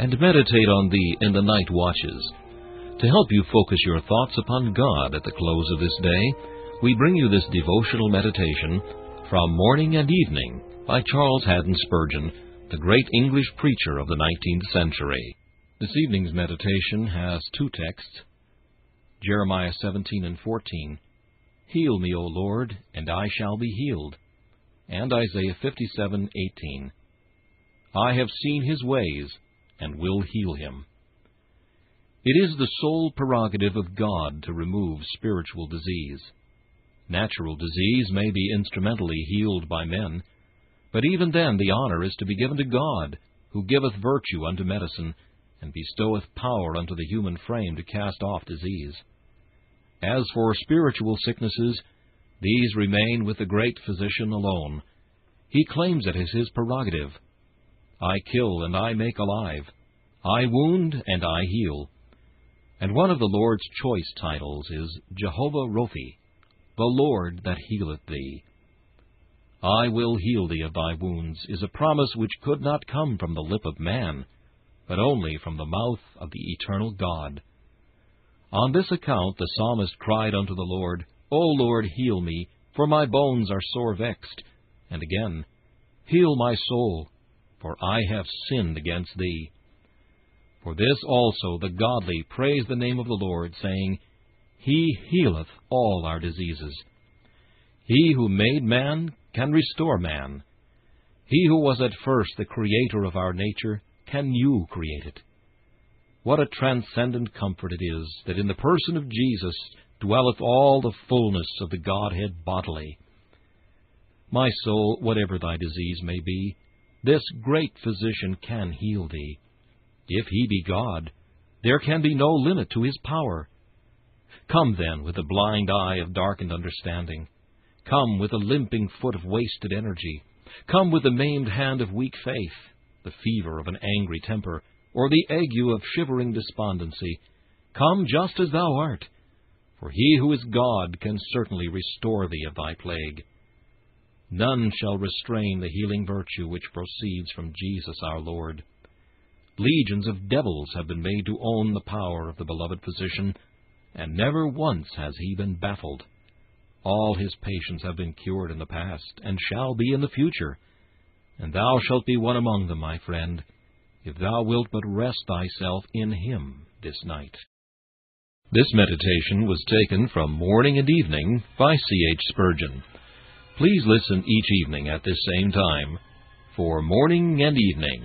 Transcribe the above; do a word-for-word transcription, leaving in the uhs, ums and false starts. and meditate on thee in the night watches." To help you focus your thoughts upon God at the close of this day, we bring you this devotional meditation from Morning and Evening by Charles Haddon Spurgeon, the great English preacher of the nineteenth century. This evening's meditation has two texts, Jeremiah seventeen and fourteen, "Heal me, O Lord, and I shall be healed," and Isaiah fifty-seven, eighteen, "I have seen his ways, and will heal him." It is the sole prerogative of God to remove spiritual disease. Natural disease may be instrumentally healed by men, but even then the honor is to be given to God, who giveth virtue unto medicine, and bestoweth power unto the human frame to cast off disease. As for spiritual sicknesses, these remain with the great Physician alone. He claims it as his prerogative. "I kill and I make alive, I wound and I heal." And one of the Lord's choice titles is Jehovah Rophi, the Lord that healeth thee. "I will heal thee of thy wounds" is a promise which could not come from the lip of man, but only from the mouth of the eternal God. On this account the psalmist cried unto the Lord, "O Lord, heal me, for my bones are sore vexed." And again, "Heal my soul, for I have sinned against thee." For this also the godly praise the name of the Lord, saying, "He healeth all our diseases." He who made man can restore man. He who was at first the creator of our nature, can new create it. What a transcendent comfort it is that in the person of Jesus dwelleth all the fullness of the Godhead bodily. "My soul, whatever thy disease may be, this great Physician can heal thee." If he be God, there can be no limit to his power. Come then with the blind eye of darkened understanding. Come with the limping foot of wasted energy. Come with the maimed hand of weak faith, the fever of an angry temper, or the ague of shivering despondency. Come just as thou art, for he who is God can certainly restore thee of thy plague. None shall restrain the healing virtue which proceeds from Jesus our Lord. Legions of devils have been made to own the power of the beloved Physician, and never once has he been baffled. All his patients have been cured in the past, and shall be in the future. And thou shalt be one among them, my friend, if thou wilt but rest thyself in him this night. This meditation was taken from Morning and Evening by C H Spurgeon. Please listen each evening at this same time for Morning and Evening.